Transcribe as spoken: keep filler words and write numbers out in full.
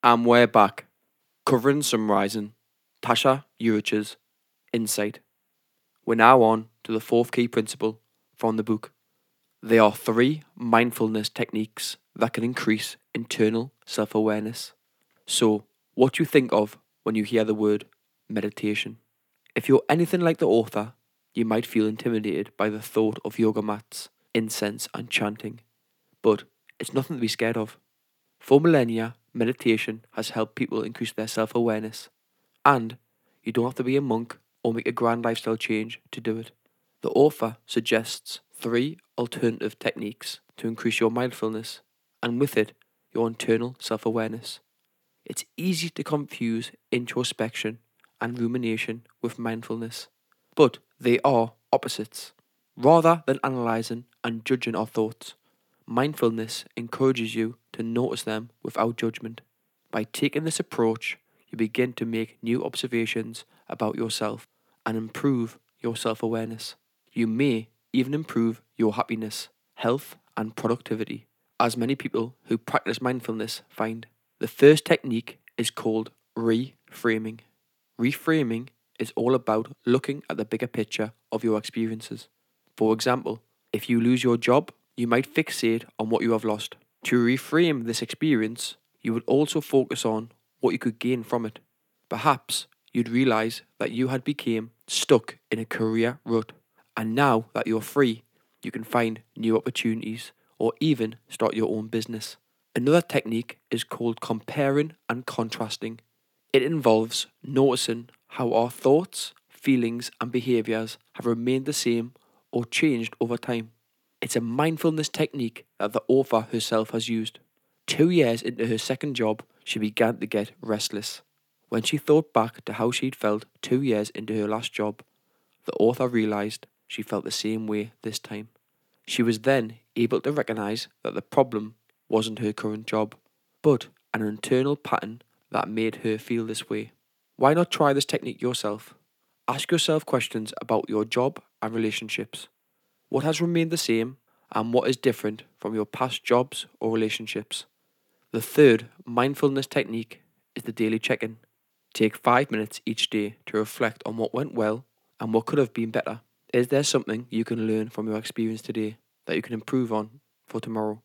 And we're back, covering summarising Tasha Yurich's insight. We're now on to the fourth key principle from the book. There are three mindfulness techniques that can increase internal self-awareness. So, what do you think of when you hear the word meditation? If you're anything like the author, you might feel intimidated by the thought of yoga mats, incense and chanting. But it's nothing to be scared of. For millennia, meditation has helped people increase their self-awareness, and you don't have to be a monk or make a grand lifestyle change to do it. The author suggests three alternative techniques to increase your mindfulness, and with it, your internal self-awareness. It's easy to confuse introspection and rumination with mindfulness, but they are opposites. Rather than analysing and judging our thoughts, mindfulness encourages you to notice them without judgment. By taking this approach, you begin to make new observations about yourself and improve your self-awareness. You may even improve your happiness, health, and productivity, as many people who practice mindfulness find. The first technique is called reframing. Reframing is all about looking at the bigger picture of your experiences. For example, if you lose your job, you might fixate on what you have lost. To reframe this experience, you would also focus on what you could gain from it. Perhaps you'd realise that you had become stuck in a career rut, and now that you're free, you can find new opportunities or even start your own business. Another technique is called comparing and contrasting. It involves noticing how our thoughts, feelings and behaviours have remained the same or changed over time. It's a mindfulness technique that the author herself has used. Two years into her second job, she began to get restless. When she thought back to how she'd felt two years into her last job, the author realised she felt the same way this time. She was then able to recognise that the problem wasn't her current job, but an internal pattern that made her feel this way. Why not try this technique yourself? Ask yourself questions about your job and relationships. What has remained the same and what is different from your past jobs or relationships? The third mindfulness technique is the daily check-in. Take five minutes each day to reflect on what went well and what could have been better. Is there something you can learn from your experience today that you can improve on for tomorrow?